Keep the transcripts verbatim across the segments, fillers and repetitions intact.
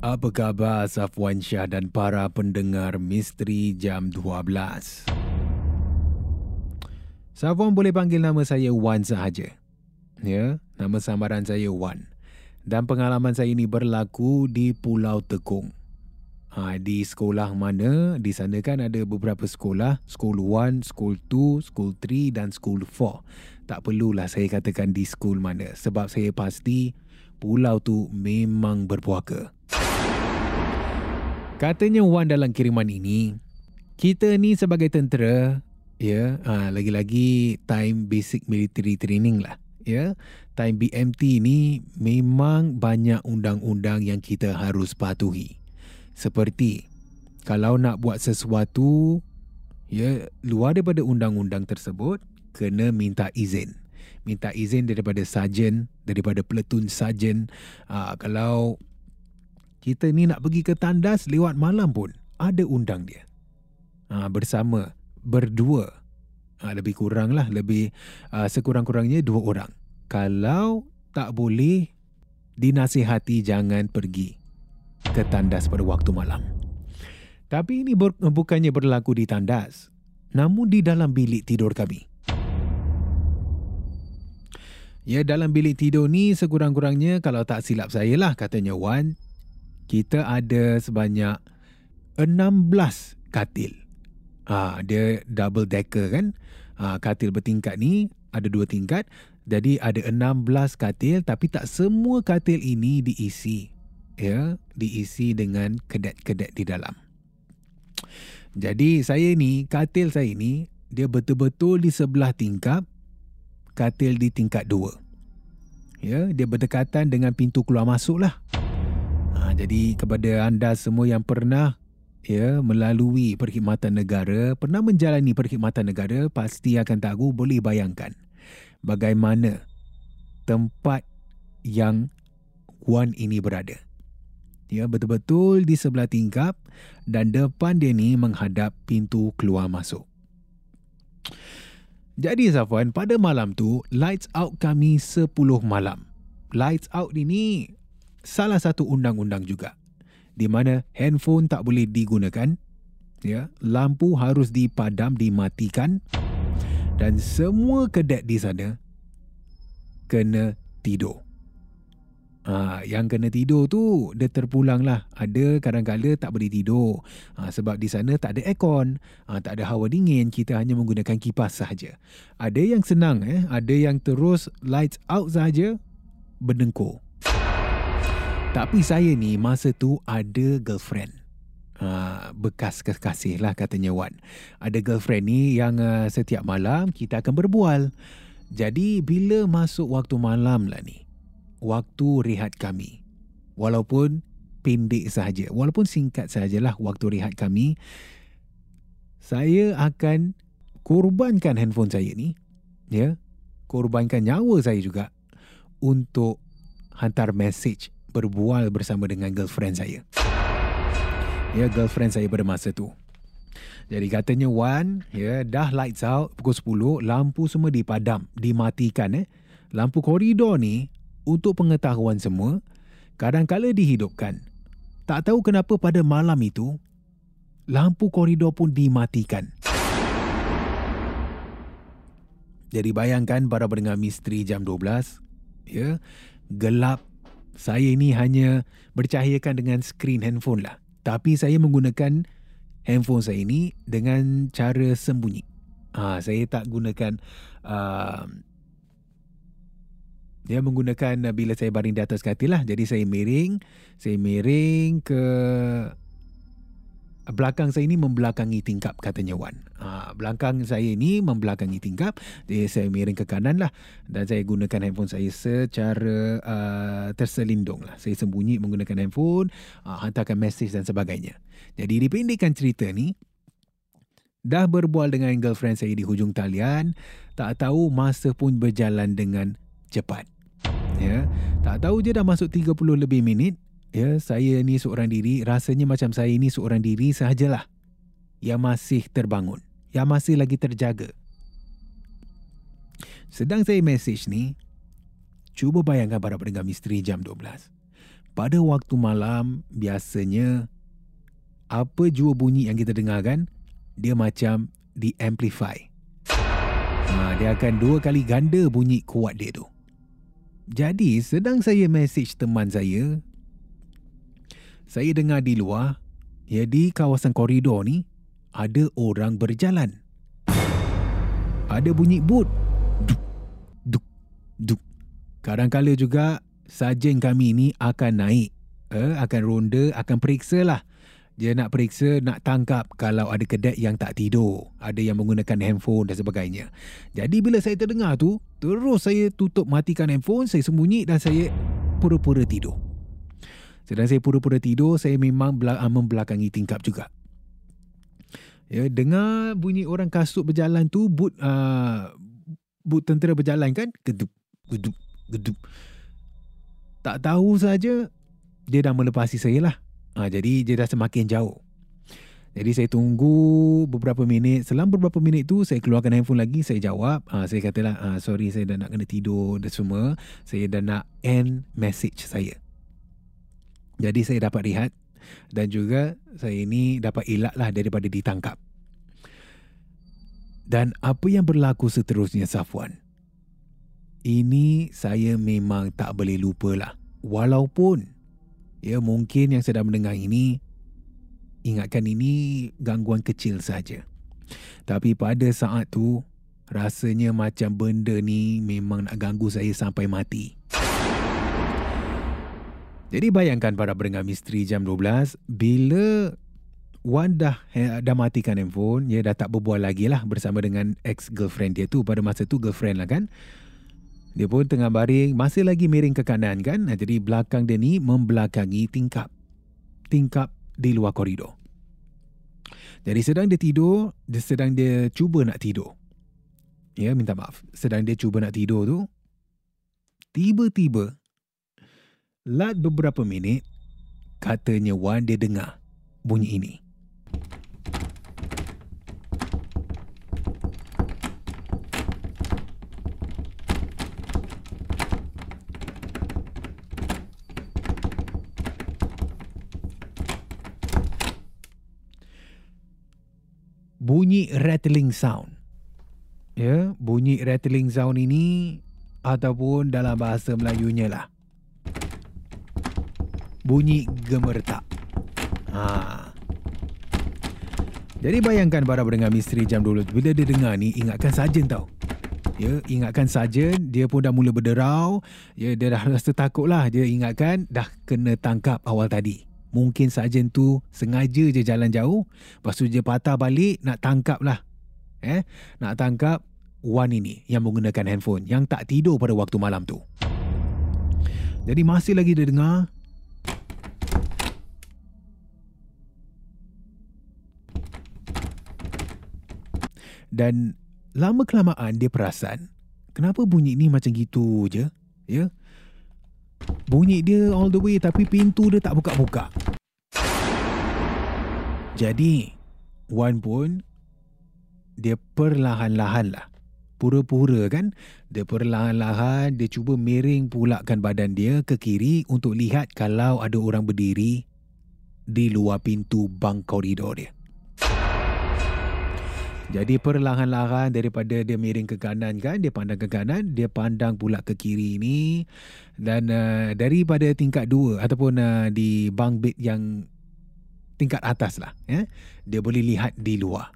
Apa khabar Safwan Shah dan para pendengar Misteri Jam dua belas? Safwan boleh panggil nama saya Wan sahaja. Ya, nama samaran saya Wan. Dan pengalaman saya ini berlaku di Pulau Tekong. Ha, di sekolah mana, di sana kan ada beberapa sekolah. School satu, School dua, School tiga dan School empat. Tak perlulah saya katakan di school mana. Sebab saya pasti pulau tu memang berpuaka. Katanya Wan dalam kiriman ini, kita ni sebagai tentera, ya, ha, lagi-lagi time basic military training lah, ya. Time B M T ni memang banyak undang-undang yang kita harus patuhi. Seperti kalau nak buat sesuatu, ya, luar daripada undang-undang tersebut, kena minta izin. Minta izin daripada sarjan, daripada platoon sarjan. Ha, kalau kita ni nak pergi ke tandas lewat malam pun ada undang dia. Ha, bersama, berdua. Ha, lebih kurang lah, lebih uh, sekurang-kurangnya dua orang. Kalau tak boleh, dinasihati jangan pergi ke tandas pada waktu malam. Tapi ini ber, bukannya berlaku di tandas, namun di dalam bilik tidur kami. Ya, dalam bilik tidur ni sekurang-kurangnya kalau tak silap saya lah katanya Wan, kita ada sebanyak enam belas katil. Ha, dia double decker kan. Ha, katil bertingkat ni ada dua tingkat. Jadi ada enam belas katil, tapi tak semua katil ini diisi. Ya, diisi dengan kedat-kedat di dalam. Jadi saya ni, katil saya ni, dia betul-betul di sebelah tingkap, katil di tingkat dua. Ya, dia berdekatan dengan pintu keluar masuk lah. Ha, jadi kepada anda semua yang pernah ya melalui perkhidmatan negara, pernah menjalani perkhidmatan negara, pasti akan tahu, boleh bayangkan bagaimana tempat yang Wan ini berada. Ya, betul-betul di sebelah tingkap dan depan dia ni menghadap pintu keluar masuk. Jadi Safwan, pada malam tu lights out kami sepuluh malam. Lights out ini salah satu undang-undang juga, di mana handphone tak boleh digunakan, ya, lampu harus dipadam, dimatikan, dan semua kedat di sana kena tidur. Ha, yang kena tidur tu dia terpulang lah. Ada kadang-kadang tak boleh tidur ha, sebab di sana tak ada aircon, ha, tak ada hawa dingin, kita hanya menggunakan kipas sahaja. Ada yang senang, eh? Ada yang terus lights out sahaja, berdengkur. Tapi saya ni masa tu ada girlfriend, ha, bekas kekasih lah katanya Wan. Ada girlfriend ni yang uh, setiap malam kita akan berbual. Jadi bila masuk waktu malam lah ni, waktu rehat kami, walaupun pendek sahaja, walaupun singkat sahajalah waktu rehat kami, saya akan korbankan handphone saya ni, ya, korbankan nyawa saya juga untuk hantar message berbual bersama dengan girlfriend saya. Ya, girlfriend saya pada masa tu. Jadi katanya Wan, ya, dah lights out pukul sepuluh, lampu semua dipadam, dimatikan, eh. Lampu koridor ni untuk pengetahuan semua, kadang-kadang dihidupkan. Tak tahu kenapa pada malam itu, lampu koridor pun dimatikan. Jadi bayangkan para pendengar Misteri Jam dua belas, ya, gelap. Saya ni hanya bercahayakan dengan skrin handphone lah. Tapi saya menggunakan handphone saya ni dengan cara sembunyi. Ha, saya tak gunakan... Uh, Dia menggunakan bila saya baring di atas katil lah. Jadi saya miring. Saya miring ke... Belakang saya ni membelakangi tingkap katanya Wan. Ha, belakang saya ni membelakangi tingkap. Jadi saya miring ke kanan lah. Dan saya gunakan handphone saya secara uh, terselindung lah. Saya sembunyi menggunakan handphone. Uh, hantarkan mesej dan sebagainya. Jadi dipendekkan cerita ni, dah berbual dengan girlfriend saya di hujung talian. Tak tahu masa pun berjalan dengan cepat. Ya, tak tahu je dah masuk tiga puluh lebih minit. Ya, saya ni seorang diri, rasanya macam saya ni seorang diri sahajalah yang masih terbangun, yang masih lagi terjaga. Sedang saya message ni, cuba bayangkan para pendengar Misteri Jam dua belas. Pada waktu malam biasanya apa jua bunyi yang kita dengarkan, dia macam di-amplify. Ha, dia akan dua kali ganda bunyi kuat dia tu. Jadi sedang saya message teman saya, saya dengar di luar, ya, di kawasan koridor ni ada orang berjalan. Ada bunyi boot. Duk, duk, duk. Kadang-kadang juga sarjen kami ni akan naik, eh, akan ronda, akan periksa lah. Dia nak periksa, nak tangkap kalau ada cadet yang tak tidur, ada yang menggunakan handphone dan sebagainya. Jadi bila saya terdengar tu, terus saya tutup, matikan handphone, saya sembunyi dan saya pura-pura tidur. Sedang saya pura-pura tidur, saya memang membelakangi tingkap juga. Ya, dengar bunyi orang kasut berjalan tu, boot, uh, boot tentera berjalan kan? Gedup, gedup, gedup. Tak tahu saja dia dah melepasi saya lah. Ha, jadi dia dah semakin jauh. Jadi saya tunggu beberapa minit. Selang beberapa minit tu saya keluarkan handphone lagi. Saya jawab, ha, saya katalah, ha, sorry saya dah nak kena tidur dan semua. Saya dah nak end message saya. Jadi saya dapat rehat. Dan juga saya ni dapat elak lah daripada ditangkap. Dan apa yang berlaku seterusnya Safwan, ini saya memang tak boleh lupa lah. Walaupun, ya, mungkin yang sedang mendengar ini ingatkan ini gangguan kecil saja. Tapi pada saat tu rasanya macam benda ni memang nak ganggu saya sampai mati. Jadi bayangkan para pendengar Misteri Jam dua belas, bila Wan dah, dah matikan handphone, dia dah tak berbual lagi lah bersama dengan ex-girlfriend dia tu. Pada masa tu girlfriend lah kan. Dia pun tengah baring, masih lagi miring ke kanan kan. Jadi belakang dia ni membelakangi tingkap. Tingkap di luar koridor. Jadi sedang dia tidur, dia sedang dia cuba nak tidur. Ya, minta maaf. Sedang dia cuba nak tidur tu, tiba-tiba, lat beberapa minit, katanya Wan dia dengar bunyi ini. Bunyi rattling sound. Ya, bunyi rattling sound ini, ataupun dalam bahasa Melayunya lah, bunyi gemeretak. Ha. Jadi bayangkan para pendengar Misteri Jam dua belas, bila dia dengar ni, ingatkan sarjan tau. Ya, ingatkan saja, dia pun dah mula berderau. Ya, dia dah rasa takut lah. Dia ingatkan, dah kena tangkap awal tadi. Mungkin sarjan tu sengaja je jalan jauh. Lepas tu dia patah balik, nak tangkap lah. Eh, nak tangkap Wan ini yang menggunakan handphone, yang tak tidur pada waktu malam tu. Jadi masih lagi dia dengar. Dan lama kelamaan dia perasan, kenapa bunyi ni macam gitu je, ya? Bunyi dia all the way tapi pintu dia tak buka-buka. Jadi Wan pun dia perlahan-lahan lah, pura-pura kan, dia perlahan-lahan dia cuba miring pulakan badan dia ke kiri untuk lihat kalau ada orang berdiri di luar pintu bank koridor dia. Jadi perlahan-lahan daripada dia miring ke kanan kan, dia pandang ke kanan, dia pandang pula ke kiri ni. Dan uh, daripada tingkat dua ataupun uh, di bunk bed yang tingkat atas lah, eh, dia boleh lihat di luar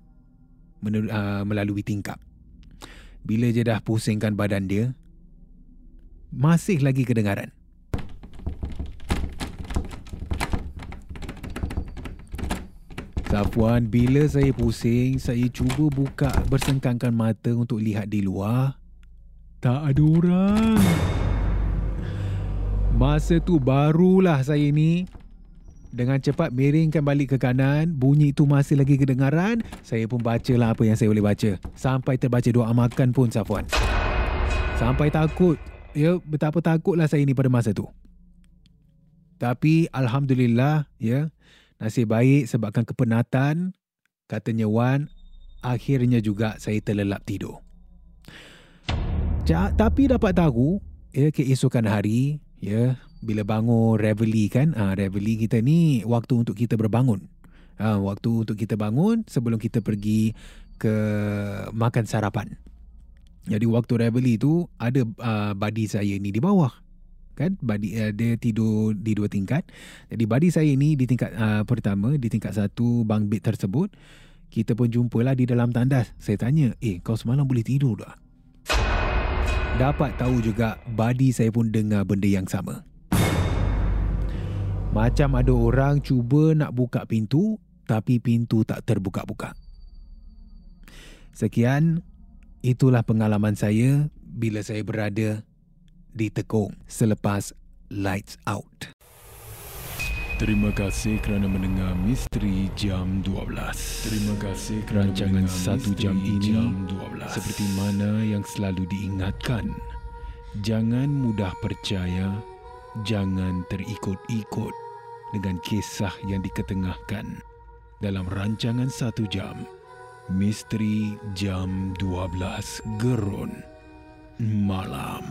menur- uh, melalui tingkap. Bila je dah pusingkan badan dia, masih lagi kedengaran. Safwan, bila saya pusing, saya cuba buka bersengkangkan mata untuk lihat di luar. Tak ada orang. Masa tu barulah saya ni dengan cepat miringkan balik ke kanan. Bunyi tu masih lagi kedengaran. Saya pun bacalah apa yang saya boleh baca. Sampai terbaca doa makan pun Safwan. Sampai takut. Ya, betapa takutlah saya ni pada masa tu. Tapi alhamdulillah, ya, nasib baik sebabkan kepenatan, katanya Wan, akhirnya juga saya terlelap tidur. Ja, tapi dapat tahu, ya, keesokan hari, ya, bila bangun reveille kan, ha, reveille kita ni waktu untuk kita berbangun. Ha, waktu untuk kita bangun sebelum kita pergi ke makan sarapan. Jadi waktu reveille tu ada uh, badi saya ni di bawah. Kan, badi, uh, dia tidur di dua tingkat. Jadi badi saya ni di tingkat uh, pertama, di tingkat satu bunk bed tersebut. Kita pun jumpalah di dalam tandas. Saya tanya, eh kau semalam boleh tidur dah? Dapat tahu juga badi saya pun dengar benda yang sama. Macam ada orang cuba nak buka pintu, tapi pintu tak terbuka-buka. Sekian, itulah pengalaman saya bila saya berada di Tekong selepas Lights Out. Terima kasih kerana mendengar Misteri Jam dua belas. Terima kasih kerana rancangan satu jam ini jam dua belas. Seperti mana yang selalu diingatkan, jangan mudah percaya, jangan terikut-ikut dengan kisah yang diketengahkan dalam rancangan satu jam Misteri Jam dua belas Gerun Malam.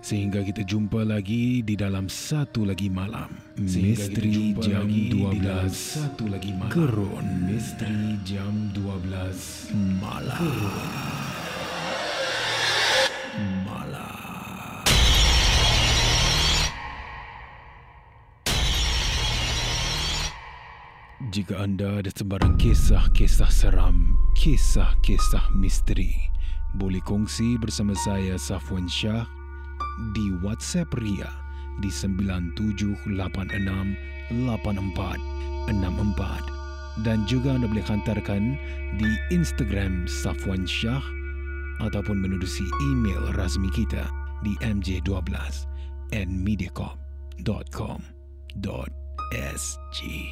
Sehingga kita jumpa lagi di dalam satu lagi malam Misteri Jam dua belas satu lagi malam Gerun Misteri Jam dua belas malam malam. Jika anda ada sebarang kisah-kisah seram, kisah-kisah misteri, boleh kongsi bersama saya Safwan Shah di WhatsApp Ria di sembilan tujuh lapan enam lapan empat enam empat, dan juga anda boleh hantarkan di Instagram Safwan Shah ataupun menerusi email rasmi kita di m j one two at media corp dot com dot s g.